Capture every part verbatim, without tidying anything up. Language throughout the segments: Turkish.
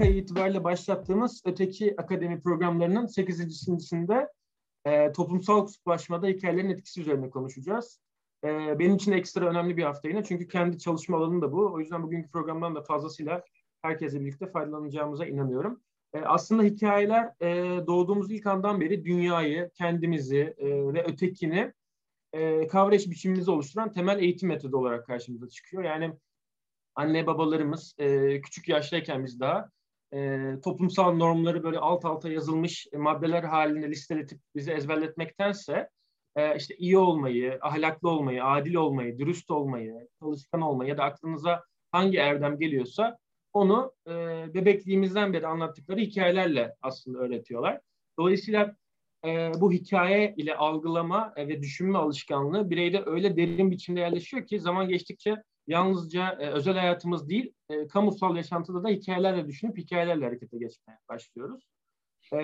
Ocak ayı itibariyle başlattığımız öteki akademi programlarının sekizincisinde e, toplumsal kutuplaşmada hikayelerin etkisi üzerine konuşacağız. E, benim için ekstra önemli bir hafta yine, çünkü kendi çalışma alanım da bu. O yüzden bugünkü programdan da fazlasıyla herkesle birlikte faydalanacağımıza inanıyorum. E, aslında hikayeler e, doğduğumuz ilk andan beri dünyayı, kendimizi e, ve ötekini e, kavrayış biçimimizi oluşturan temel eğitim metodu olarak karşımıza çıkıyor. Yani anne babalarımız e, küçük yaştayken biz daha e, toplumsal normları böyle alt alta yazılmış e, maddeler halinde listeletip bizi ezberletmektense e, işte iyi olmayı, ahlaklı olmayı, adil olmayı, dürüst olmayı, çalışkan olmayı ya da aklınıza hangi erdem geliyorsa onu e, bebekliğimizden beri anlattıkları hikayelerle aslında öğretiyorlar. Dolayısıyla e, bu hikaye ile algılama e, ve düşünme alışkanlığı bireyde öyle derin biçimde yerleşiyor ki zaman geçtikçe yalnızca e, özel hayatımız değil, e, kamusal yaşantıda da hikayelerle düşünüp hikayelerle harekete geçmeye başlıyoruz. E,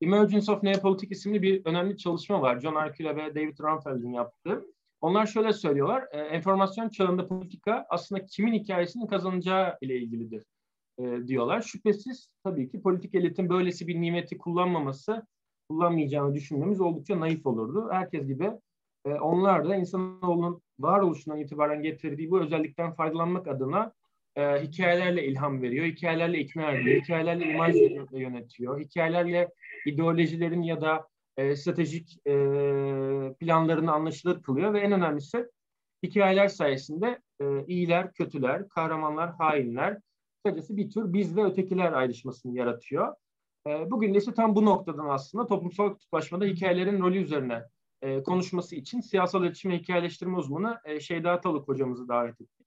Emergence of Neopolitik isimli bir önemli çalışma var. John Arkyla ve David Hume'nin yaptığı. Onlar şöyle söylüyorlar, e, enformasyon çağında politika aslında kimin hikayesinin kazanacağı ile ilgilidir e, diyorlar. Şüphesiz tabii ki politik elitin böylesi bir nimeti kullanmaması, kullanmayacağını düşünmemiz oldukça naif olurdu. Herkes gibi e, onlar da insanoğlunun varoluşundan itibaren getirdiği bu özellikten faydalanmak adına e, hikayelerle ilham veriyor, hikayelerle ikna ediyor, hikayelerle imaj yönetiyor, hikayelerle ideolojilerin ya da e, stratejik e, planlarını anlaşılır kılıyor ve en önemlisi hikayeler sayesinde e, iyiler, kötüler, kahramanlar, hainler, kısacası bir tür biz ve ötekiler ayrışmasını yaratıyor. E, bugün de işte tam bu noktadan aslında toplumsal kutuplaşmada hikayelerin rolü üzerine e, konuşması için siyasal iletişim ve hikayeleştirme uzmanı e, Şeyda Taluk hocamızı davet ettik.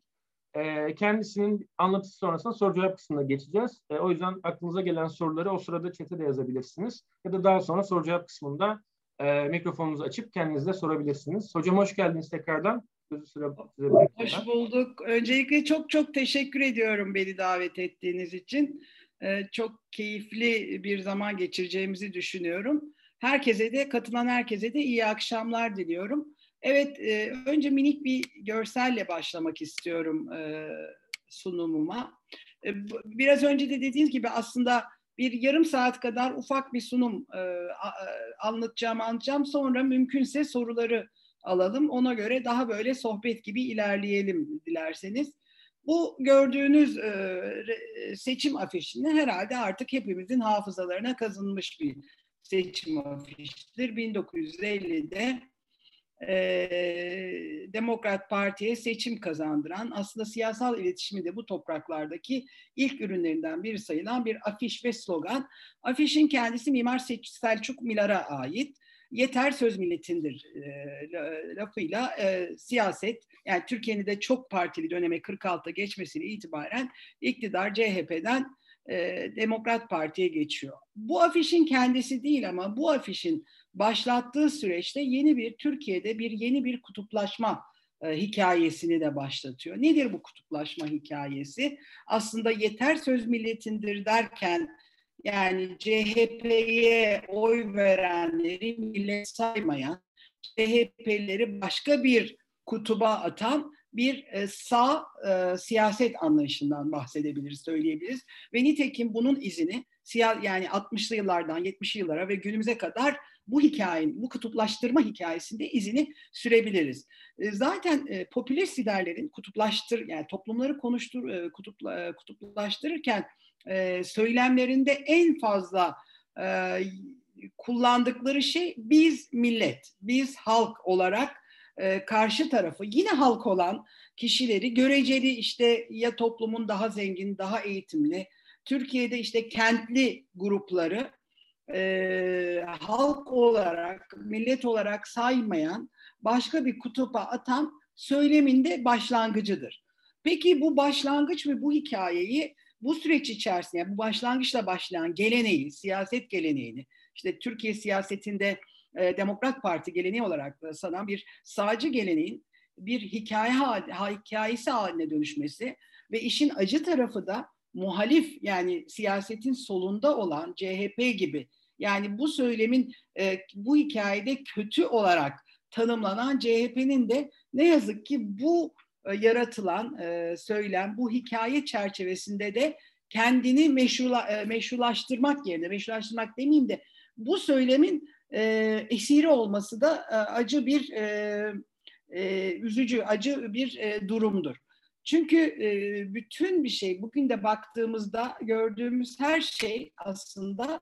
E, kendisinin anlatısı sonrasında soru cevap kısmına geçeceğiz. E, o yüzden aklınıza gelen soruları o sırada chat'e de yazabilirsiniz ya da daha sonra soru cevap kısmında E, mikrofonunuzu açıp kendiniz de sorabilirsiniz. Hocam hoş geldiniz tekrardan. Hoş bulduk. Öncelikle çok çok teşekkür ediyorum beni davet ettiğiniz için. E, çok keyifli bir zaman geçireceğimizi düşünüyorum. Herkese de, katılan herkese de iyi akşamlar diliyorum. Evet, e, önce minik bir görselle başlamak istiyorum e, sunumuma. E, biraz önce de dediğiniz gibi aslında bir yarım saat kadar ufak bir sunum e, a, anlatacağım anlatacağım. Sonra mümkünse soruları alalım. Ona göre daha böyle sohbet gibi ilerleyelim dilerseniz. Bu gördüğünüz e, seçim afişini herhalde artık hepimizin hafızalarına kazınmış bir seçim afişidir. bin dokuz yüz ellide e, Demokrat Parti'ye seçim kazandıran, aslında siyasal iletişimi de bu topraklardaki ilk ürünlerinden biri sayılan bir afiş ve slogan. Afişin kendisi Mimar Selçuk Milar'a ait. Yeter söz milletindir e, lafıyla e, siyaset, yani Türkiye'nin de çok partili döneme kırk altıda geçmesine itibaren iktidar C H P'den e, Demokrat Parti'ye geçiyor. Bu afişin kendisi değil ama bu afişin başlattığı süreçte yeni bir Türkiye'de bir yeni bir kutuplaşma e, hikayesini de başlatıyor. Nedir bu kutuplaşma hikayesi? Aslında yeter söz milletindir derken, yani C H P'ye oy verenleri millet saymayan, C H P'leri başka bir kutuba atan bir sağ e, siyaset anlayışından bahsedebiliriz, söyleyebiliriz. Ve nitekim bunun izini yani altmışlı yıllardan yetmişli yıllara ve günümüze kadar bu hikayenin, bu kutuplaştırma hikayesinde izini sürebiliriz. Zaten e, popülist liderlerin kutuplaştır, yani toplumları konuştur, e, kutupla, kutuplaştırırken e, söylemlerinde en fazla e, kullandıkları şey biz millet, biz halk olarak e, karşı tarafı, yine halk olan kişileri göreceli işte ya toplumun daha zengin, daha eğitimli, Türkiye'de işte kentli grupları E, halk olarak, millet olarak saymayan, başka bir kutuba atan söyleminde başlangıcıdır. Peki bu başlangıç ve bu hikayeyi bu süreç içerisinde, yani bu başlangıçla başlayan geleneği, siyaset geleneğini, işte Türkiye siyasetinde e, Demokrat Parti geleneği olarak sanan bir sağcı geleneğin bir hikaye hikayesi haline dönüşmesi ve işin acı tarafı da muhalif, yani siyasetin solunda olan C H P gibi, yani bu söylemin e, bu hikayede kötü olarak tanımlanan C H P'nin de ne yazık ki bu e, yaratılan e, söylem, bu hikaye çerçevesinde de kendini meşrula, meşrulaştırmak yerine, meşrulaştırmak demeyeyim de bu söylemin e, esiri olması da e, acı bir e, e, üzücü, acı bir e, durumdur. Çünkü e, bütün bir şey, bugün de baktığımızda gördüğümüz her şey aslında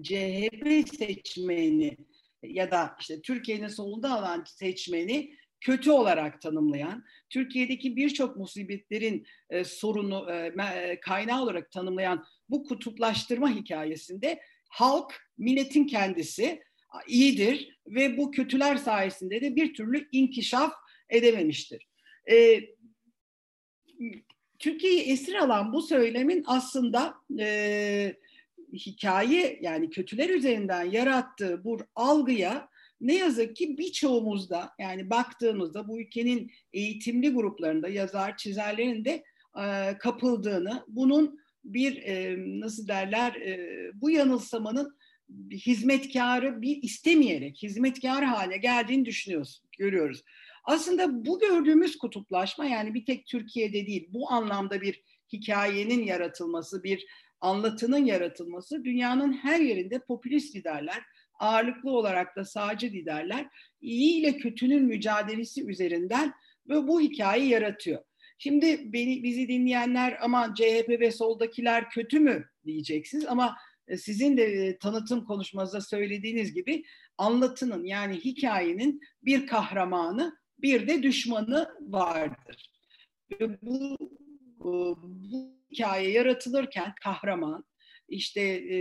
C H P seçmeni ya da işte Türkiye'nin solunda olan seçmeni kötü olarak tanımlayan, Türkiye'deki birçok musibetlerin e, sorunu e, kaynağı olarak tanımlayan bu kutuplaştırma hikayesinde halk, milletin kendisi iyidir ve bu kötüler sayesinde de bir türlü inkişaf edememiştir. E, Türkiye'yi esir alan bu söylemin aslında e, hikaye, yani kötüler üzerinden yarattığı bu algıya ne yazık ki birçoğumuzda, yani baktığımızda bu ülkenin eğitimli gruplarında, yazar çizerlerin de e, kapıldığını, bunun bir e, nasıl derler e, bu yanılsamanın hizmetkarı, bir istemeyerek hizmetkar hale geldiğini düşünüyoruz, görüyoruz. Aslında bu gördüğümüz kutuplaşma, yani bir tek Türkiye'de değil, bu anlamda bir hikayenin yaratılması, bir anlatının yaratılması dünyanın her yerinde popülist liderler, ağırlıklı olarak da sağcı liderler iyi ile kötünün mücadelesi üzerinden ve bu hikayeyi yaratıyor. Şimdi beni bizi dinleyenler, aman C H P ve soldakiler kötü mü diyeceksiniz, ama sizin de tanıtım konuşmanızda söylediğiniz gibi anlatının, yani hikayenin bir kahramanı, bir de düşmanı vardır. Bu, bu, bu hikaye yaratılırken kahraman, işte e,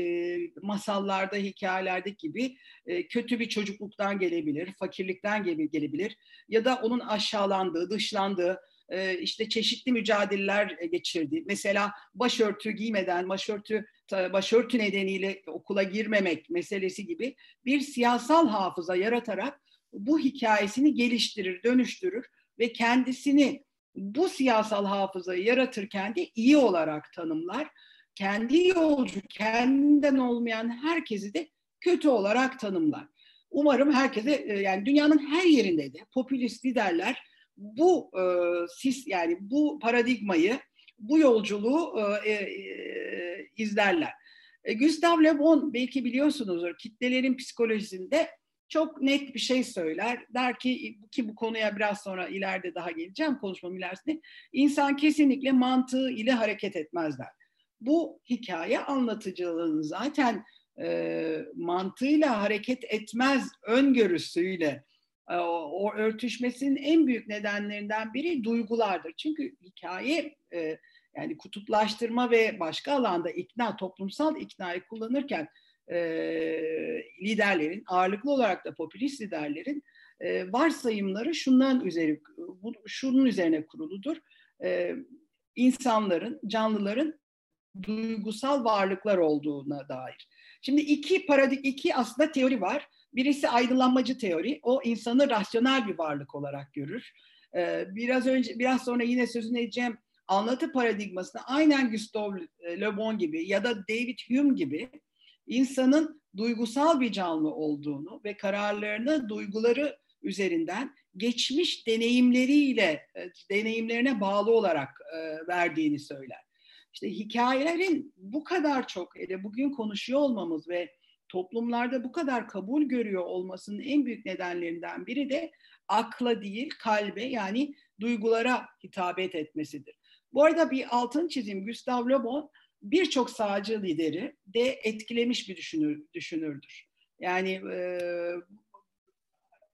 masallarda, hikayelerdeki gibi e, kötü bir çocukluktan gelebilir, fakirlikten gelebilir ya da onun aşağılandığı, dışlandığı, e, işte çeşitli mücadeleler geçirdiği. Mesela başörtü giymeden, başörtü başörtü nedeniyle okula girmemek meselesi gibi bir siyasal hafıza yaratarak bu hikayesini geliştirir, dönüştürür ve kendisini bu siyasal hafızayı yaratırken de iyi olarak tanımlar. Kendi yolcu, kendinden olmayan herkesi de kötü olarak tanımlar. Umarım herkese, yani dünyanın her yerinde de popülist liderler bu e, sis yani bu paradigmayı, bu yolculuğu e, e, izlerler. E, Gustave Le Bon, belki biliyorsunuzdur, kitlelerin psikolojisinde çok net bir şey söyler. Der ki, ki bu konuya biraz sonra ileride daha geleceğim, konuşmam ilerisinde, insan kesinlikle mantığı ile hareket etmez der. Bu hikaye anlatıcılığının zaten e, mantığıyla hareket etmez öngörüsüyle e, o, o örtüşmesinin en büyük nedenlerinden biri duygulardır. Çünkü hikaye e, yani kutuplaştırma ve başka alanda ikna, toplumsal iknayı kullanırken e, liderlerin, ağırlıklı olarak da popülist liderlerin e, varsayımları şundan üzeri, bu, şunun üzerine kuruludur. E, insanların, canlıların duygusal varlıklar olduğuna dair. Şimdi iki paradig iki aslında teori var. Birisi aydınlanmacı teori. O insanı rasyonel bir varlık olarak görür. Ee, biraz önce biraz sonra yine sözünü edeceğim anlatı paradigmasında aynen Gustave Le Bon gibi ya da David Hume gibi insanın duygusal bir canlı olduğunu ve kararlarını duyguları üzerinden, geçmiş deneyimleriyle, deneyimlerine bağlı olarak e, verdiğini söyler. İşte hikayelerin bu kadar çok, hele bugün konuşuyor olmamız ve toplumlarda bu kadar kabul görüyor olmasının en büyük nedenlerinden biri de akla değil kalbe, yani duygulara hitabet etmesidir. Bu arada bir altın çizeyim, Gustave Le Bon birçok sağcı lideri de etkilemiş bir düşünür, düşünürdür. Yani e,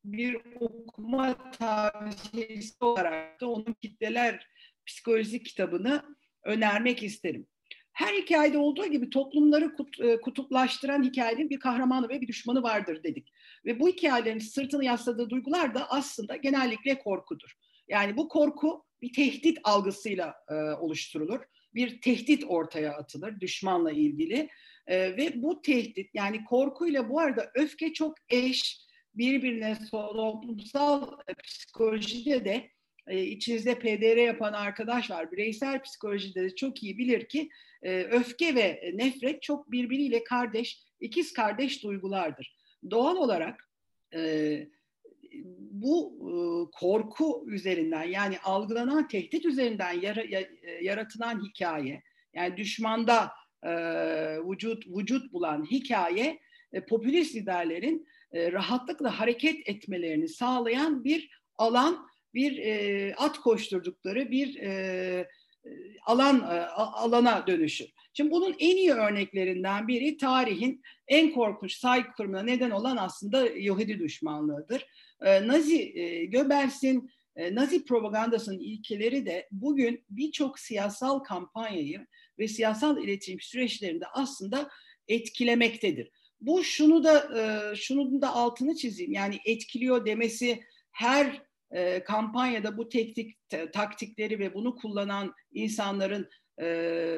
bir okuma tavsiyesi olarak da onun kitleler psikolojisi kitabını önermek isterim. Her hikayede olduğu gibi toplumları kut, kutuplaştıran hikayenin bir kahramanı ve bir düşmanı vardır dedik. Ve bu hikayelerin sırtını yasladığı duygular da aslında genellikle korkudur. Yani bu korku bir tehdit algısıyla e, oluşturulur. Bir tehdit ortaya atılır düşmanla ilgili. E, ve bu tehdit, yani korkuyla bu arada öfke çok eş, birbirine toplumsal psikolojide de, İçinizde P D R yapan arkadaş var. Bireysel psikolojide de çok iyi bilir ki öfke ve nefret çok birbiriyle kardeş, ikiz kardeş duygulardır. Doğal olarak bu korku üzerinden, yani algılanan tehdit üzerinden yaratılan hikaye, yani düşmanda e, vücut vücut bulan hikaye e, popülist liderlerin e, rahatlıkla hareket etmelerini sağlayan bir alan, bir e, at koşturdukları bir e, alan e, alana dönüşür. Şimdi bunun en iyi örneklerinden biri tarihin en korkunç soykırımına neden olan aslında Yahudi düşmanlığıdır. E, Nazi e, Göbels'in Nazi propagandasının ilkeleri de bugün birçok siyasal kampanyayı ve siyasal iletişim süreçlerinde aslında etkilemektedir. Bu şunu da şunun da altını çizeyim. Yani etkiliyor demesi her kampanyada bu teknik taktikleri ve bunu kullanan insanların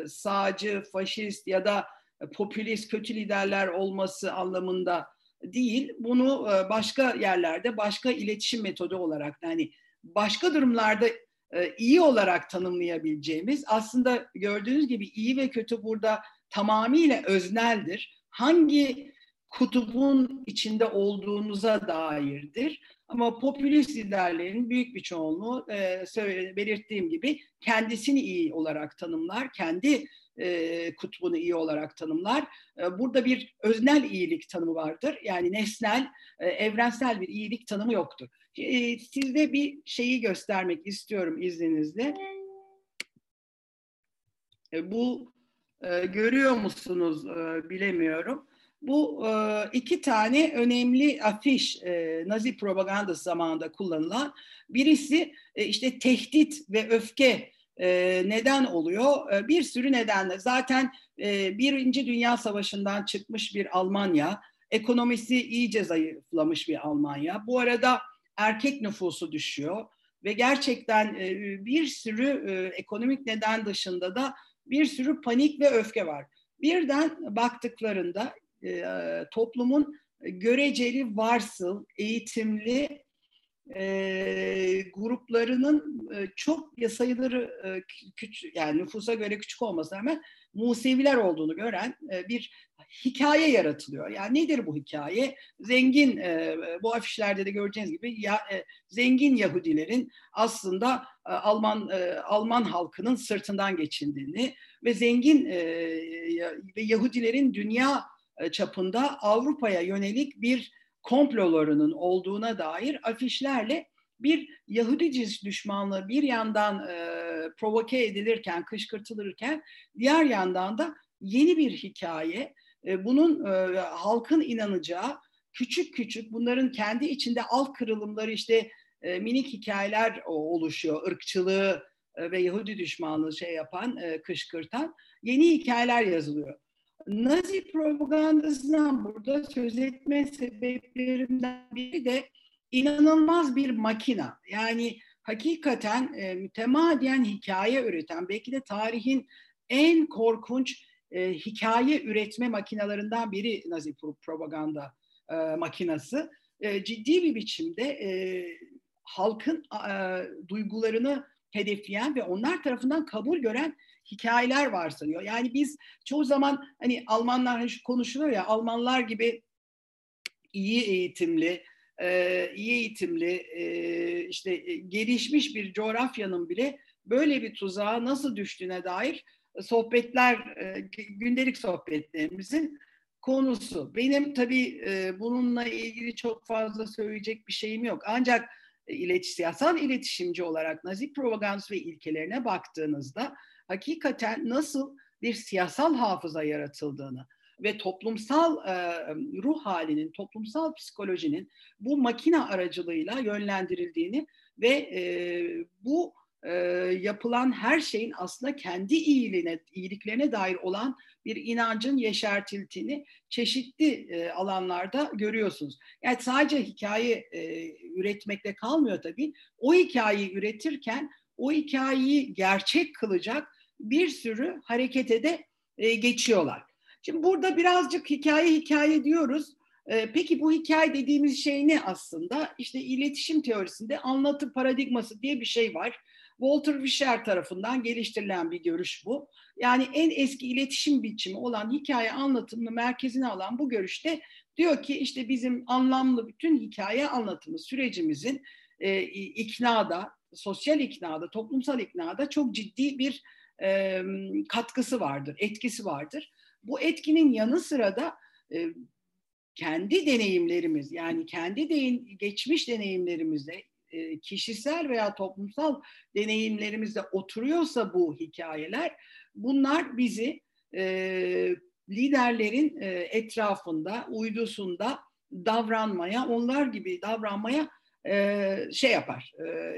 sağcı, faşist ya da popülist kötü liderler olması anlamında değil. Bunu başka yerlerde başka iletişim metodu olarak yani başka durumlarda e, iyi olarak tanımlayabileceğimiz, aslında gördüğünüz gibi iyi ve kötü burada tamamıyla özneldir. Hangi kutubun içinde olduğunuza dairdir. Ama popülist liderlerin büyük bir çoğunluğu e, belirttiğim gibi kendisini iyi olarak tanımlar, kendi e, kutbunu iyi olarak tanımlar. E, burada bir öznel iyilik tanımı vardır. Yani nesnel, e, evrensel bir iyilik tanımı yoktur. Size bir şeyi göstermek istiyorum izninizle. Bu görüyor musunuz bilemiyorum. Bu iki tane önemli afiş Nazi propagandası zamanında kullanılan. Birisi işte tehdit ve öfke neden oluyor. Bir sürü nedenle zaten Birinci Dünya Savaşı'ndan çıkmış bir Almanya, ekonomisi iyice zayıflamış bir Almanya. Bu arada erkek nüfusu düşüyor ve gerçekten bir sürü ekonomik neden dışında da bir sürü panik ve öfke var. Birden baktıklarında toplumun göreceli, varsıl, eğitimli gruplarının çok sayıları küçük, yani nüfusa göre küçük olmasına rağmen Museviler olduğunu gören bir hikaye yaratılıyor. Yani nedir bu hikaye? Zengin, bu afişlerde de göreceğiniz gibi zengin Yahudilerin aslında Alman Alman halkının sırtından geçindiğini ve zengin ve Yahudilerin dünya çapında Avrupa'ya yönelik bir komplolarının olduğuna dair afişlerle bir Yahudi cins düşmanlığı bir yandan e, provoke edilirken, kışkırtılırken diğer yandan da yeni bir hikaye, e, bunun e, halkın inanacağı küçük küçük bunların kendi içinde alt kırılımları işte e, minik hikayeler oluşuyor. Irkçılığı e, ve Yahudi düşmanlığı şey yapan, e, kışkırtan yeni hikayeler yazılıyor. Nazi propagandasından burada söz etme sebeplerimden biri de inanılmaz bir makina. Yani hakikaten e, mütemadiyen hikaye üreten, belki de tarihin en korkunç e, hikaye üretme makinalarından biri Nazi propaganda e, makinası. E, ciddi bir biçimde e, halkın e, duygularını hedefleyen ve onlar tarafından kabul gören hikayeler varsayıyor. Yani biz çoğu zaman hani Almanlar konuşuluyor ya, Almanlar gibi iyi eğitimli, e, iyi eğitimli e, işte gelişmiş bir coğrafyanın bile böyle bir tuzağa nasıl düştüğüne dair sohbetler, e, gündelik sohbetlerimizin konusu. Benim tabii e, bununla ilgili çok fazla söyleyecek bir şeyim yok. Ancak İletiş, siyasal iletişimci olarak Nazi propagandası ve ilkelerine baktığınızda hakikaten nasıl bir siyasal hafıza yaratıldığını ve toplumsal e, ruh halinin, toplumsal psikolojinin bu makine aracılığıyla yönlendirildiğini ve e, bu e, yapılan her şeyin aslında kendi iyiliğine, iyiliklerine dair olan bir inancın yeşertildiğini çeşitli e, alanlarda görüyorsunuz. Yani sadece hikaye e, üretmekle kalmıyor tabii. O hikayeyi üretirken o hikayeyi gerçek kılacak bir sürü harekete de e, geçiyorlar. Şimdi burada birazcık hikaye hikaye diyoruz. E, peki bu hikaye dediğimiz şey ne aslında? İşte iletişim teorisinde anlatı paradigması diye bir şey var. Walter Fisher tarafından geliştirilen bir görüş bu. Yani en eski iletişim biçimi olan hikaye anlatımını merkezine alan bu görüşte diyor ki işte bizim anlamlı bütün hikaye anlatımı sürecimizin e, iknada, sosyal iknada, toplumsal iknada çok ciddi bir e, katkısı vardır, etkisi vardır. Bu etkinin yanı sıra da e, kendi deneyimlerimiz, yani kendi de, geçmiş deneyimlerimizle, e, kişisel veya toplumsal deneyimlerimizle oturuyorsa bu hikayeler, bunlar bizi e, liderlerin e, etrafında, uydusunda davranmaya, onlar gibi davranmaya e, şey yapar, e,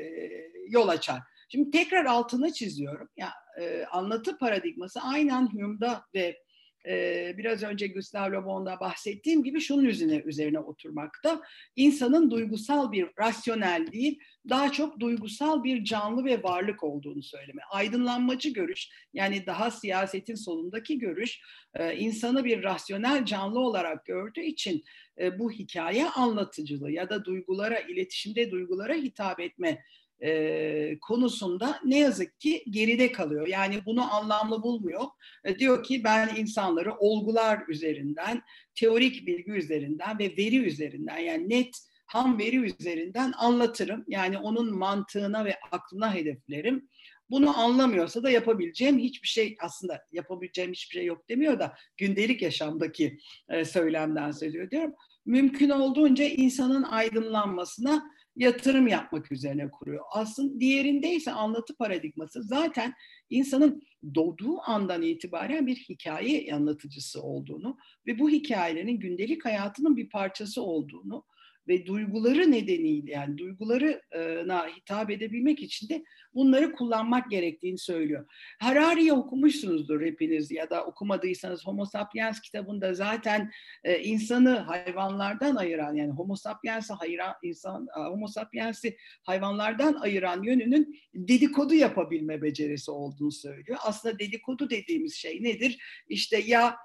yol açar. Şimdi tekrar altını çiziyorum. Ya, e, anlatı paradigması aynen Hume'da ve Ee, biraz önce Gustave Le Bon'da bahsettiğim gibi şunun üzerine, üzerine oturmakta. İnsanın duygusal bir rasyonel değil, daha çok duygusal bir canlı ve varlık olduğunu söyleme. Aydınlanmacı görüş, yani daha siyasetin solundaki görüş, e, insanı bir rasyonel canlı olarak gördüğü için e, bu hikaye anlatıcılığı ya da duygulara, iletişimde duygulara hitap etme E, konusunda ne yazık ki geride kalıyor. Yani bunu anlamlı bulmuyor. E, diyor ki ben insanları olgular üzerinden, teorik bilgi üzerinden ve veri üzerinden, yani net ham veri üzerinden anlatırım. Yani onun mantığına ve aklına hedeflerim. Bunu anlamıyorsa da yapabileceğim hiçbir şey, aslında yapabileceğim hiçbir şey yok demiyor da gündelik yaşamdaki e, söylemden söz ediyor diyorum. Mümkün olduğunca insanın aydınlanmasına yatırım yapmak üzerine kuruyor. Aslında diğerindeyse anlatı paradigması zaten insanın doğduğu andan itibaren bir hikaye anlatıcısı olduğunu ve bu hikayelerin gündelik hayatının bir parçası olduğunu ve duyguları nedeniyle, yani duygularına hitap edebilmek için de bunları kullanmak gerektiğini söylüyor. Harari'yi okumuşsunuzdur hepiniz ya da okumadıysanız Homo Sapiens kitabında zaten e, insanı hayvanlardan ayıran, yani Homo Sapiens'i hayran, insan, Homo Sapiens'i hayvanlardan ayıran yönünün dedikodu yapabilme becerisi olduğunu söylüyor. Aslında dedikodu dediğimiz şey nedir? İşte ya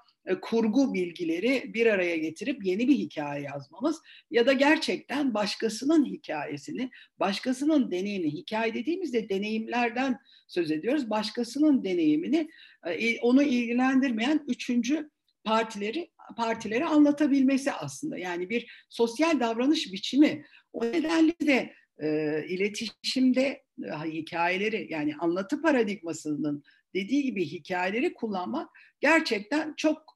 kurgu bilgileri bir araya getirip yeni bir hikaye yazmamız ya da gerçekten başkasının hikayesini, başkasının deneyimini, hikaye dediğimizde deneyimlerden söz ediyoruz, başkasının deneyimini, onu ilgilendirmeyen üçüncü partileri partileri anlatabilmesi aslında. Yani bir sosyal davranış biçimi. O nedenle de e, iletişimde e, hikayeleri, yani anlatı paradigmasının dediği gibi hikayeleri kullanmak gerçekten çok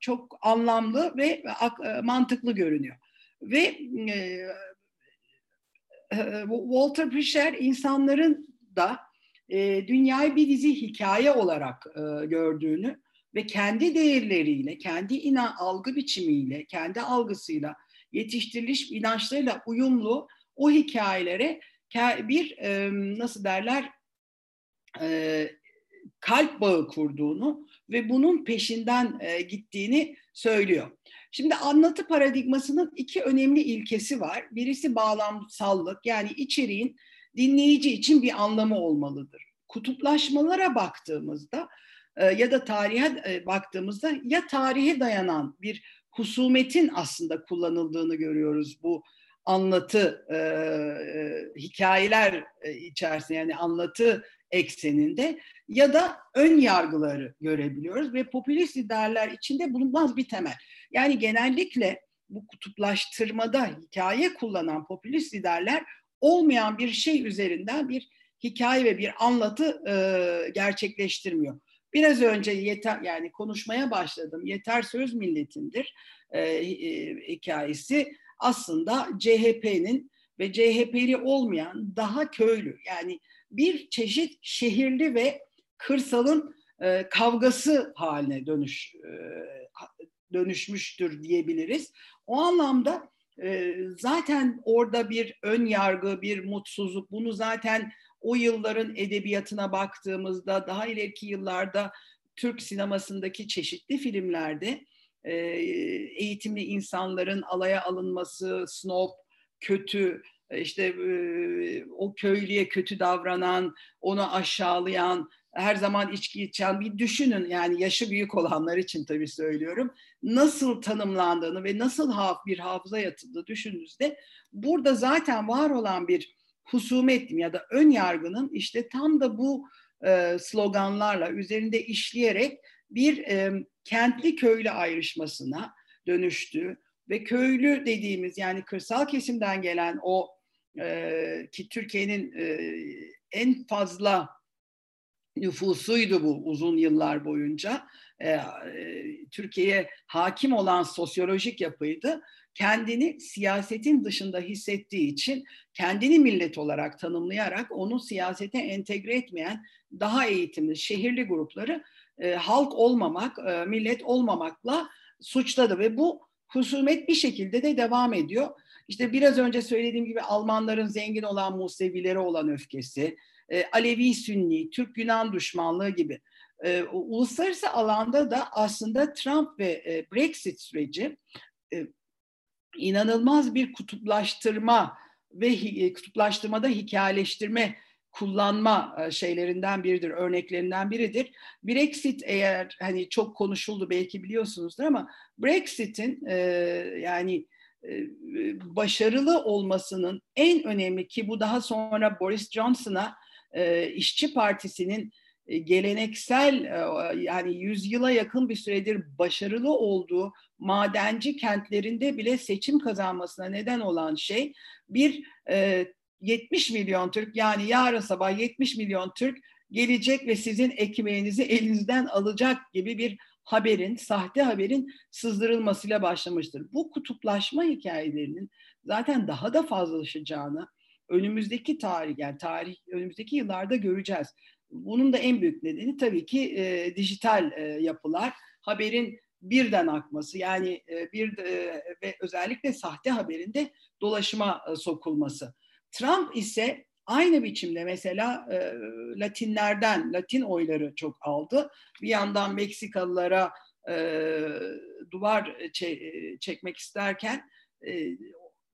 çok anlamlı ve mantıklı görünüyor. Ve Walter Fisher insanların da dünyayı bir dizi hikaye olarak gördüğünü ve kendi değerleriyle, kendi inan algı biçimiyle, kendi algısıyla, yetiştiriliş inançlarıyla uyumlu o hikayelere bir, nasıl derler, kalp bağı kurduğunu ve bunun peşinden e, gittiğini söylüyor. Şimdi anlatı paradigmasının iki önemli ilkesi var. Birisi bağlamsallık, yani içeriğin dinleyici için bir anlamı olmalıdır. Kutuplaşmalara baktığımızda e, ya da tarihe e, baktığımızda ya tarihe dayanan bir husumetin aslında kullanıldığını görüyoruz bu anlatı e, e, hikayeler içerisinde, yani anlatı ekseninde, ya da ön yargıları görebiliyoruz ve popülist liderler içinde bulunmaz bir temel. Yani genellikle bu kutuplaştırmada hikaye kullanan popülist liderler olmayan bir şey üzerinden bir hikaye ve bir anlatı e, gerçekleştirmiyor. Biraz önce yeter, yani konuşmaya başladım. Yeter söz milletindir e, e, hikayesi aslında C H P'nin ve C H P'li olmayan daha köylü, yani bir çeşit şehirli ve kırsalın e, kavgası haline dönüş e, dönüşmüştür diyebiliriz. O anlamda e, zaten orada bir ön yargı, bir mutsuzluk, bunu zaten o yılların edebiyatına baktığımızda, daha ileriki yıllarda Türk sinemasındaki çeşitli filmlerde e, eğitimli insanların alaya alınması, snob, kötü, İşte o köylüye kötü davranan, onu aşağılayan, her zaman içki içen, bir düşünün, yani yaşı büyük olanlar için tabii söylüyorum, nasıl tanımlandığını ve nasıl bir hafıza yatıldığı düşündüğünüzde burada zaten var olan bir husumet ya da ön yargının işte tam da bu sloganlarla üzerinde işleyerek bir kentli köylü ayrışmasına dönüştü. Ve köylü dediğimiz, yani kırsal kesimden gelen o e, ki Türkiye'nin e, en fazla nüfusuydu bu uzun yıllar boyunca. E, Türkiye'ye hakim olan sosyolojik yapıydı. Kendini siyasetin dışında hissettiği için kendini millet olarak tanımlayarak onu siyasete entegre etmeyen daha eğitimli şehirli grupları e, halk olmamak, e, millet olmamakla suçladı ve bu husumet bir şekilde de devam ediyor. İşte biraz önce söylediğim gibi Almanların zengin olan Musevilere olan öfkesi, e, Alevi Sünni, Türk-Yunan düşmanlığı gibi. E, uluslararası alanda da aslında Trump ve e, Brexit süreci e, inanılmaz bir kutuplaştırma ve kutuplaştırmada hikayeleştirme kullanma şeylerinden biridir, örneklerinden biridir. Brexit eğer hani çok konuşuldu belki biliyorsunuzdur ama Brexit'in e, yani e, başarılı olmasının en önemli ki bu daha sonra Boris Johnson'a e, İşçi Partisi'nin geleneksel yani yüzyıla yakın bir süredir başarılı olduğu madenci kentlerinde bile seçim kazanmasına neden olan şey bir yetmiş milyon Türk yani yarın sabah yetmiş milyon Türk gelecek ve sizin ekmeğinizi elinizden alacak gibi bir haberin, sahte haberin sızdırılmasıyla başlamıştır. Bu kutuplaşma hikayelerinin zaten daha da fazlalaşacağını önümüzdeki tarih yani tarih önümüzdeki yıllarda göreceğiz. Bunun da en büyük nedeni tabii ki e, dijital e, yapılar, haberin birden akması yani e, bir e, ve özellikle sahte haberin de dolaşıma e, sokulması. Trump ise aynı biçimde mesela e, Latinlerden, Latin oyları çok aldı. Bir yandan Meksikalılara e, duvar çe- çekmek isterken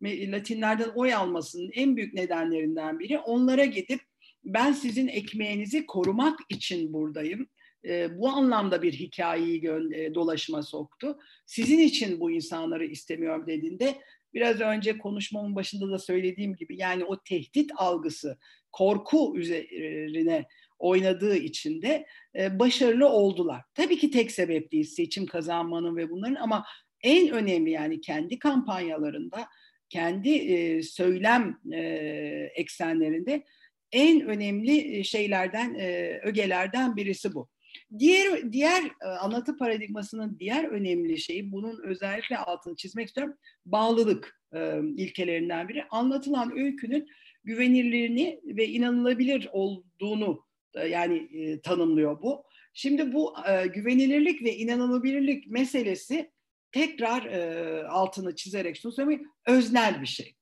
e, Latinlerden oy almasının en büyük nedenlerinden biri onlara gidip ben sizin ekmeğinizi korumak için buradayım. E, bu anlamda bir hikayeyi gö- dolaşıma soktu. Sizin için bu insanları istemiyorum dediğinde biraz önce konuşmamın başında da söylediğim gibi yani o tehdit algısı korku üzerine oynadığı için de e, başarılı oldular. Tabii ki tek sebep değil seçim kazanmanın ve bunların ama en önemli yani kendi kampanyalarında kendi e, söylem e, eksenlerinde en önemli şeylerden, ögelerden birisi bu. Diğer, diğer anlatı paradigmasının diğer önemli şeyi, bunun özellikle altını çizmek istiyorum, bağlılık ilkelerinden biri. Anlatılan öykünün güvenilirliğini ve inanılabilir olduğunu yani tanımlıyor bu. Şimdi bu güvenilirlik ve inanılabilirlik meselesi tekrar altını çizerek şunu söyleyeyim, öznel bir şey.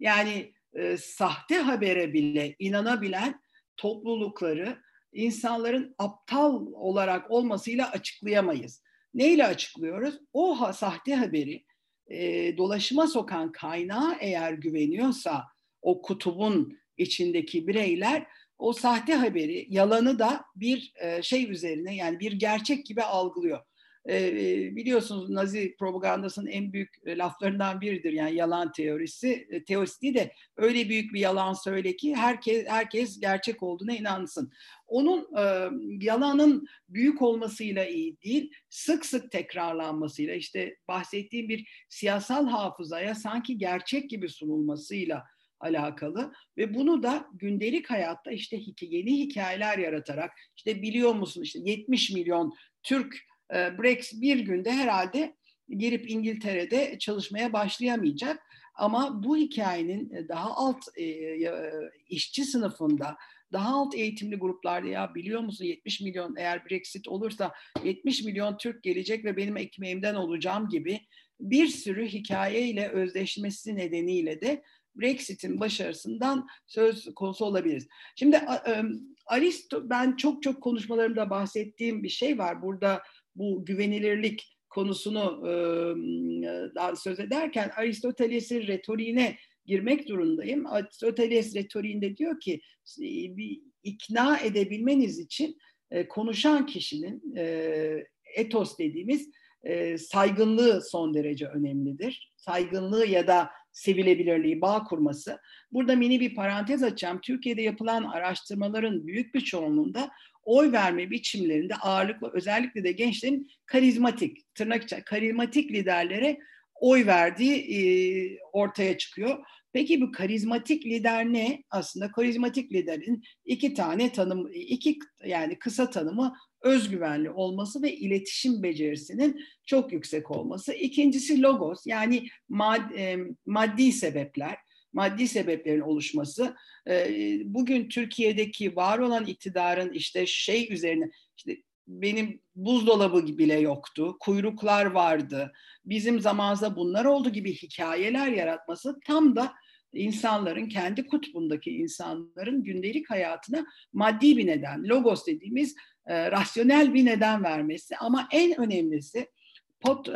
Yani E, sahte habere bile inanabilen toplulukları insanların aptal olarak olmasıyla açıklayamayız. Neyle açıklıyoruz? O ha, sahte haberi e, dolaşıma sokan kaynağa eğer güveniyorsa o kutubun içindeki bireyler o sahte haberi, yalanı da bir e, şey üzerine yani bir gerçek gibi algılıyor. E, biliyorsunuz Nazi propagandasının en büyük laflarından biridir yani yalan teorisi e, teorisi de öyle büyük bir yalan söyle ki herkes herkes gerçek olduğuna inansın. Onun e, yalanın büyük olmasıyla iyi değil sık sık tekrarlanmasıyla işte bahsettiğim bir siyasal hafızaya sanki gerçek gibi sunulmasıyla alakalı ve bunu da gündelik hayatta işte yeni hikayeler yaratarak işte biliyor musun işte yetmiş milyon Türk Brexit bir günde herhalde girip İngiltere'de çalışmaya başlayamayacak ama bu hikayenin daha alt işçi sınıfında, daha alt eğitimli gruplarda ya biliyor musun yetmiş milyon eğer Brexit olursa yetmiş milyon Türk gelecek ve benim ekmeğimden olacağım gibi bir sürü hikayeyle özdeşmesi nedeniyle de Brexit'in başarısından söz konusu olabiliriz. Şimdi Aristo, ben çok çok konuşmalarımda bahsettiğim bir şey var burada. Bu güvenilirlik konusunu e, söz ederken Aristoteles'in retoriğine girmek durumundayım. Aristoteles retoriğinde diyor ki bir ikna edebilmeniz için e, konuşan kişinin e, etos dediğimiz e, saygınlığı son derece önemlidir. Saygınlığı ya da sevilebilirliği, bağ kurması. Burada mini bir parantez açacağım. Türkiye'de yapılan araştırmaların büyük bir çoğunluğunda oy verme biçimlerinde ağırlıklı özellikle de gençlerin karizmatik, tırnak içi karizmatik liderlere oy verdiği e, ortaya çıkıyor. Peki bu karizmatik lider ne? Aslında karizmatik liderin iki tane tanım, iki yani kısa tanımı özgüvenli olması ve iletişim becerisinin çok yüksek olması. İkincisi logos, yani mad, e, maddi sebepler. Maddi sebeplerin oluşması, bugün Türkiye'deki var olan iktidarın işte şey üzerine, işte benim buzdolabı bile yoktu, kuyruklar vardı, bizim zamanımızda bunlar oldu gibi hikayeler yaratması tam da insanların, kendi kutbundaki insanların gündelik hayatına maddi bir neden, logos dediğimiz rasyonel bir neden vermesi, ama en önemlisi pot,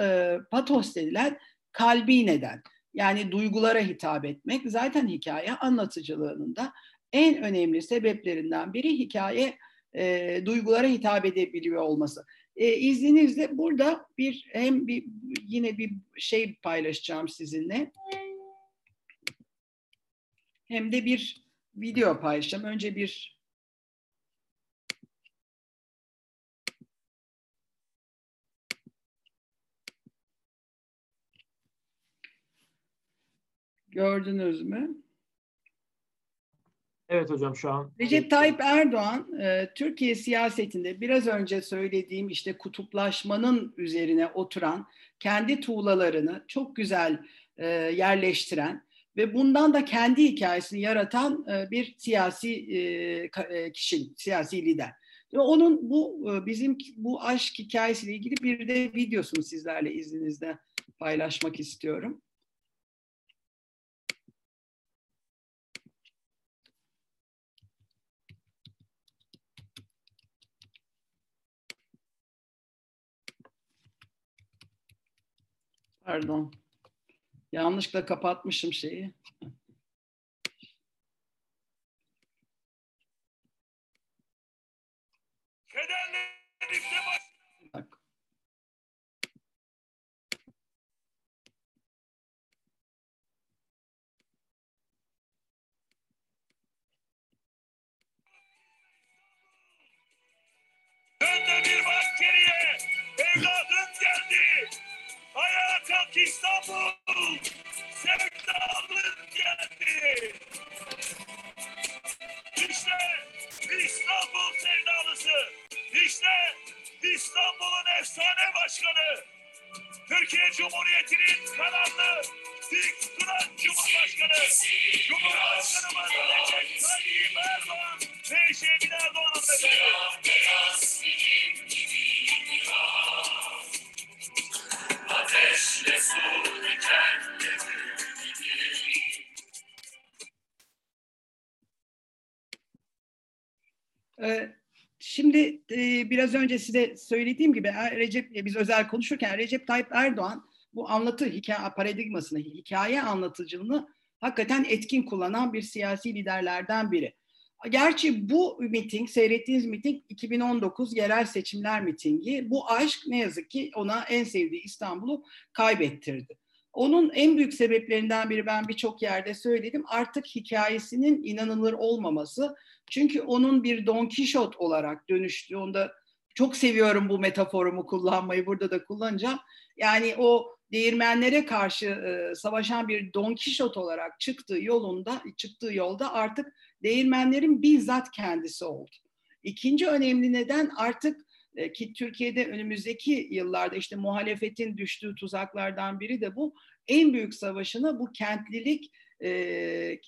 patos denilen kalbi neden. Yani duygulara hitap etmek zaten hikaye anlatıcılığının da en önemli sebeplerinden biri, hikaye e, duygulara hitap edebiliyor olması. E, izninizle burada bir hem bir yine bir şey paylaşacağım sizinle. Hem de bir video paylaşacağım. Önce bir gördünüz mü? Evet hocam, şu an. Recep Tayyip Erdoğan, e, Türkiye siyasetinde biraz önce söylediğim işte kutuplaşmanın üzerine oturan, kendi tuğlalarını çok güzel e, yerleştiren ve bundan da kendi hikayesini yaratan e, bir siyasi e, kişi, siyasi lider. Ve onun bu e, bizim bu aşk hikayesiyle ilgili bir de videosunu sizlerle izninizle paylaşmak istiyorum. Pardon. Yanlışlıkla kapatmışım şeyi. Bak. Döndü bir bak geriye. Evladım geldi. Ayağa kalk İstanbul, sevdalın geldi. İşte İstanbul sevdalısı, işte İstanbul'un efsane başkanı, Türkiye Cumhuriyeti'nin kararlı, dik duran Cumhurbaşkanı, Cumhurbaşkanımız Recep Tayyip Erdoğan ve Şeyda Taluk. Siyah beyaz benim gibi yıkar. Ateşle su diken gibi. Şimdi biraz önce size söylediğim gibi Recep, biz özel konuşurken Recep Tayyip Erdoğan bu anlatı hikaye paradigmasını, hikaye anlatıcılığını hakikaten etkin kullanan bir siyasi liderlerden biri. Gerçi bu miting, seyrettiğiniz miting iki bin on dokuz yerel seçimler mitingi. Bu aşk ne yazık ki ona en sevdiği İstanbul'u kaybettirdi. Onun en büyük sebeplerinden biri, ben birçok yerde söyledim, artık hikayesinin inanılır olmaması. Çünkü onun bir Don Kişot olarak dönüştü. Onu da çok seviyorum, bu metaforumu kullanmayı burada da kullanacağım. Yani o değirmenlere karşı e, savaşan bir Don Kişot olarak çıktığı yolunda, çıktığı yolda artık değirmenlerin bizzat kendisi oldu. İkinci önemli neden, artık e, ki Türkiye'de önümüzdeki yıllarda işte muhalefetin düştüğü tuzaklardan biri de bu. En büyük savaşını bu kentlilik, e,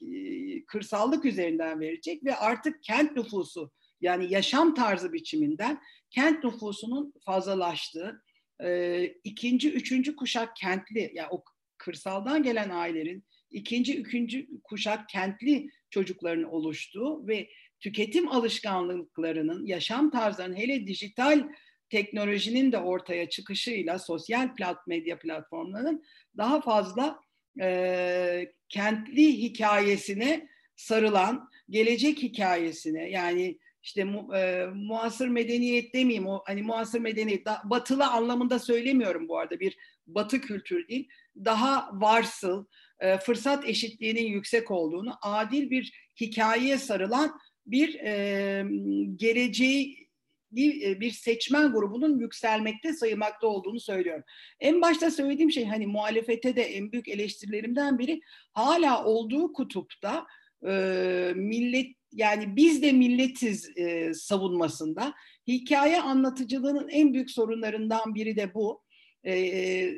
kırsallık üzerinden verecek ve artık kent nüfusu, yani yaşam tarzı biçiminden kent nüfusunun fazlalaştığı, E, ikinci, üçüncü kuşak kentli, yani o kırsaldan gelen ailelerin ikinci, üçüncü kuşak kentli çocukların oluştuğu ve tüketim alışkanlıklarının, yaşam tarzlarının, hele dijital teknolojinin de ortaya çıkışıyla sosyal plat, medya platformlarının daha fazla e, kentli hikayesine sarılan, gelecek hikayesine, yani İşte mu, e, muasır medeniyet demeyeyim, o hani muasır medeniyet da, batılı anlamında söylemiyorum bu arada, bir batı kültürü değil, daha varsıl, e, fırsat eşitliğinin yüksek olduğunu, adil bir hikayeye sarılan bir e, geleceği bir seçmen grubunun yükselmekte sayılmakta olduğunu söylüyorum. En başta söylediğim şey, hani muhalefete de en büyük eleştirilerimden biri, hala olduğu kutupta e, millet, yani biz de milletiz e, savunmasında. Hikaye anlatıcılığının en büyük sorunlarından biri de bu. E,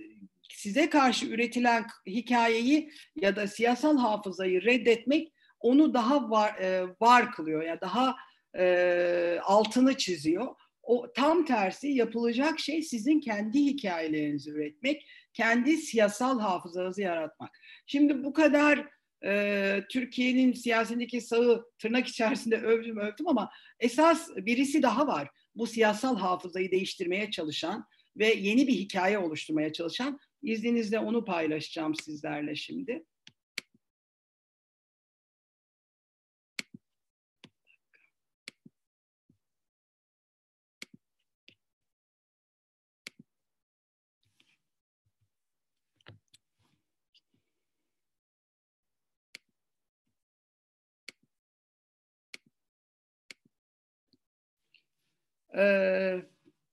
size karşı üretilen hikayeyi ya da siyasal hafızayı reddetmek onu daha var, e, var kılıyor, ya yani daha e, altını çiziyor. O tam tersi yapılacak şey sizin kendi hikayelerinizi üretmek, kendi siyasal hafızanızı yaratmak. Şimdi bu kadar e, Türkiye'nin siyasetindeki sağı tırnak içerisinde övdüm övdüm ama esas birisi daha var. Bu siyasal hafızayı değiştirmeye çalışan ve yeni bir hikaye oluşturmaya çalışan, izninizle onu paylaşacağım sizlerle şimdi. Ee,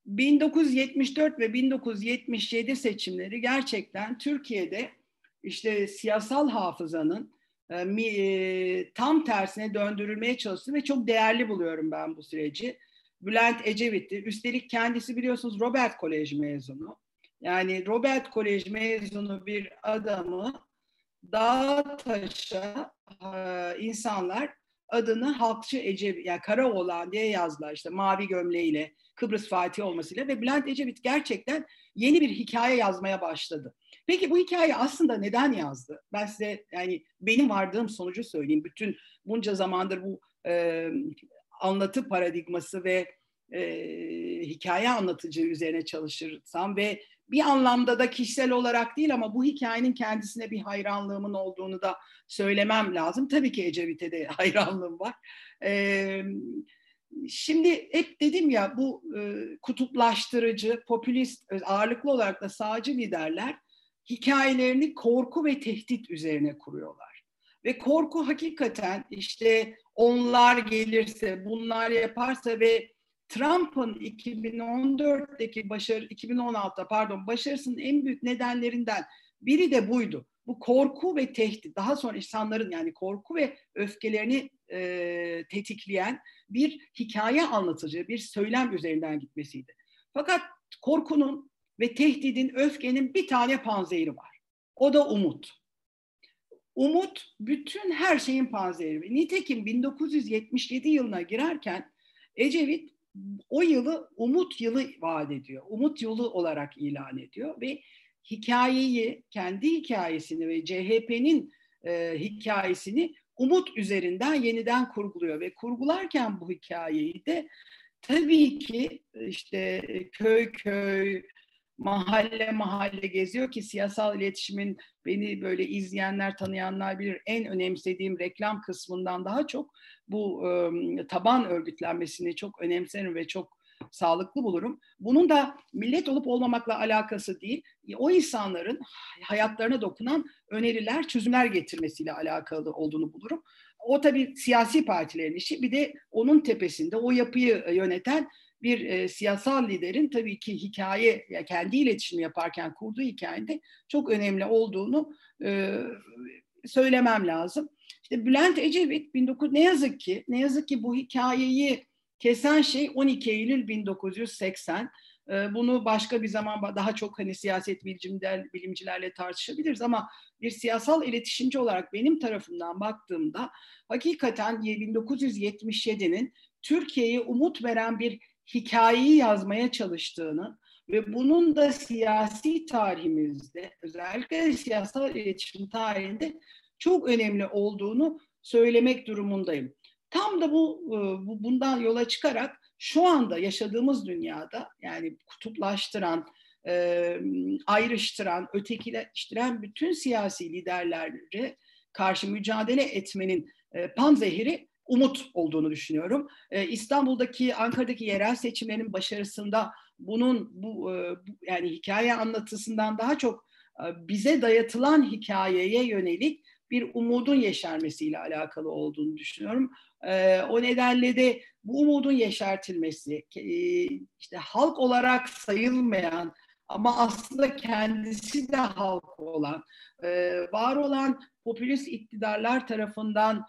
bin dokuz yüz yetmiş dört ve bin dokuz yüz yetmiş yedi seçimleri gerçekten Türkiye'de işte siyasal hafızanın e, tam tersine döndürülmeye çalıştı ve çok değerli buluyorum ben bu süreci. Bülent Ecevit'ti. Üstelik kendisi biliyorsunuz Robert Kolej mezunu. Yani Robert Kolej mezunu bir adamı dağa taşa e, insanlar adını Halkçı Ecevit, yani Karaoğlan diye yazdılar, işte mavi gömleğiyle, Kıbrıs Fatihi olmasıyla ve Bülent Ecevit gerçekten yeni bir hikaye yazmaya başladı. Peki bu hikaye aslında neden yazdı? Ben size yani benim vardığım sonucu söyleyeyim. Bütün bunca zamandır bu e, anlatı paradigması ve e, hikaye anlatıcı üzerine çalışırsam ve bir anlamda da kişisel olarak değil ama bu hikayenin kendisine bir hayranlığımın olduğunu da söylemem lazım. Tabii ki Ecevit'e de hayranlığım var. Ee, şimdi hep dedim ya, bu e, kutuplaştırıcı, popülist, ağırlıklı olarak da sağcı liderler hikayelerini korku ve tehdit üzerine kuruyorlar. Ve korku hakikaten işte onlar gelirse, bunlar yaparsa ve Trump'ın iki bin on dörtteki başarı, iki bin on altıda pardon başarısının en büyük nedenlerinden biri de buydu. Bu korku ve tehdit, daha sonra insanların yani korku ve öfkelerini e, tetikleyen bir hikaye anlatıcı, bir söylem üzerinden gitmesiydi. Fakat korkunun ve tehdidin, öfkenin bir tane panzehiri var. O da umut. Umut bütün her şeyin panzehiri. Nitekim bin dokuz yüz yetmiş yedi yılına girerken Ecevit o yılı umut yılı vaat ediyor. Umut yolu olarak ilan ediyor ve hikayeyi, kendi hikayesini ve C H P'nin e, hikayesini umut üzerinden yeniden kurguluyor ve kurgularken bu hikayeyi de tabii ki işte köy köy, mahalle mahalle geziyor ki siyasal iletişimin, beni böyle izleyenler, tanıyanlar bilir, en önemsediğim reklam kısmından daha çok bu e, taban örgütlenmesini çok önemserim ve çok sağlıklı bulurum. Bunun da millet olup olmamakla alakası değil, o insanların hayatlarına dokunan öneriler, çözümler getirmesiyle alakalı olduğunu bulurum. O tabii siyasi partilerin işi, bir de onun tepesinde o yapıyı yöneten bir e, siyasal liderin tabii ki hikaye, ya kendi iletişimi yaparken kurduğu hikayede çok önemli olduğunu e, söylemem lazım. İşte Bülent Ecevit bin dokuz yüz ne yazık ki ne yazık ki bu hikayeyi kesen şey on iki Eylül bin dokuz yüz seksen. E, bunu başka bir zaman daha çok hani siyaset bilimciler, bilimcilerle tartışabiliriz ama bir siyasal iletişimci olarak benim tarafımdan baktığımda hakikaten bin dokuz yüz yetmiş yedinin Türkiye'ye umut veren bir hikayeyi yazmaya çalıştığını ve bunun da siyasi tarihimizde, özellikle siyasal iletişim tarihinde çok önemli olduğunu söylemek durumundayım. Tam da bu, bu bundan yola çıkarak şu anda yaşadığımız dünyada, yani kutuplaştıran, ayrıştıran, ötekileştiren bütün siyasi liderlere karşı mücadele etmenin panzehiri umut olduğunu düşünüyorum. İstanbul'daki, Ankara'daki yerel seçimlerin başarısında bunun bu yani hikaye anlatısından daha çok bize dayatılan hikayeye yönelik bir umudun yeşermesiyle alakalı olduğunu düşünüyorum. E, o nedenle de bu umudun yeşertilmesi, e, işte halk olarak sayılmayan ama aslında kendisi de halk olan, e, var olan popülist iktidarlar tarafından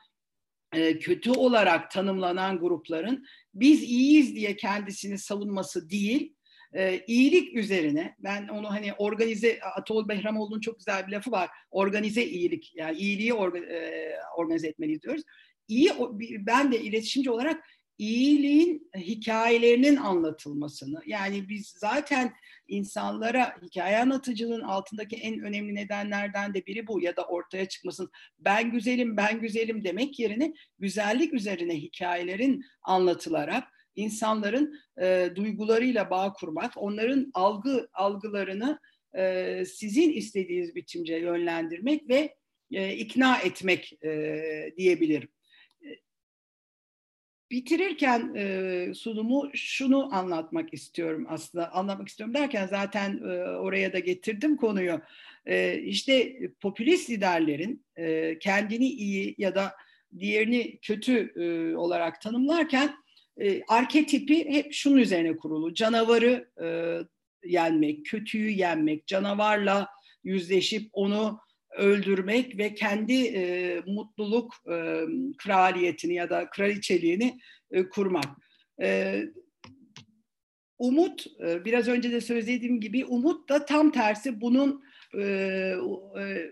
e, kötü olarak tanımlanan grupların biz iyiyiz diye kendisini savunması değil, E, iyilik üzerine, ben onu hani organize, Atol Behramoğlu'nun çok güzel bir lafı var, organize iyilik, yani iyiliği orga, e, organize etmeliyiz diyoruz. İyi, ben de iletişimci olarak iyiliğin hikayelerinin anlatılmasını, yani biz zaten insanlara hikaye anlatıcılığın altındaki en önemli nedenlerden de biri bu, ya da ortaya çıkmasın, ben güzelim, ben güzelim demek yerine güzellik üzerine hikayelerin anlatılarak İnsanların e, duygularıyla bağ kurmak, onların algı algılarını e, sizin istediğiniz biçimce yönlendirmek ve e, ikna etmek e, diyebilirim. E, bitirirken e, sunumu şunu anlatmak istiyorum aslında. Anlatmak istiyorum derken zaten e, oraya da getirdim konuyu. E, işte popülist liderlerin e, kendini iyi ya da diğerini kötü e, olarak tanımlarken E, arketipi hep şunun üzerine kurulu. Canavarı e, yenmek, kötüyü yenmek, canavarla yüzleşip onu öldürmek ve kendi e, mutluluk e, kraliyetini ya da kraliçeliğini e, kurmak. E, umut, e, biraz önce de söylediğim gibi umut da tam tersi bunun e, e,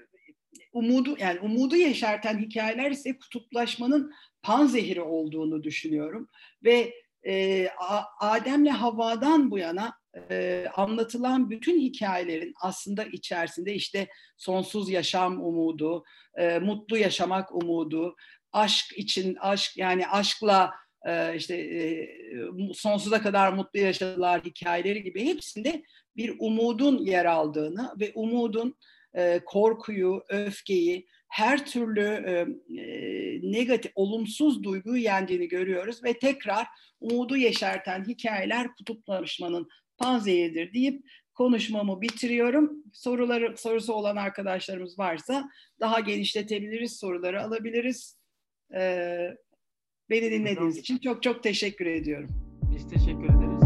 umudu, yani umudu yeşerten hikayeler ise kutuplaşmanın panzehiri olduğunu düşünüyorum ve e, Adem'le Havva'dan bu yana e, anlatılan bütün hikayelerin aslında içerisinde işte sonsuz yaşam umudu, e, mutlu yaşamak umudu, aşk için aşk yani aşkla e, işte e, sonsuza kadar mutlu yaşadılar hikayeleri gibi hepsinde bir umudun yer aldığını ve umudun e, korkuyu, öfkeyi, her türlü e, negatif, olumsuz duyguyu yendiğini görüyoruz ve tekrar umudu yeşerten hikayeler kutuplaşmanın panzehiridir deyip konuşmamı bitiriyorum. Soruları, sorusu olan arkadaşlarımız varsa daha genişletebiliriz, soruları alabiliriz. E, beni dinlediğiniz için çok çok teşekkür ediyorum. Biz teşekkür ederiz.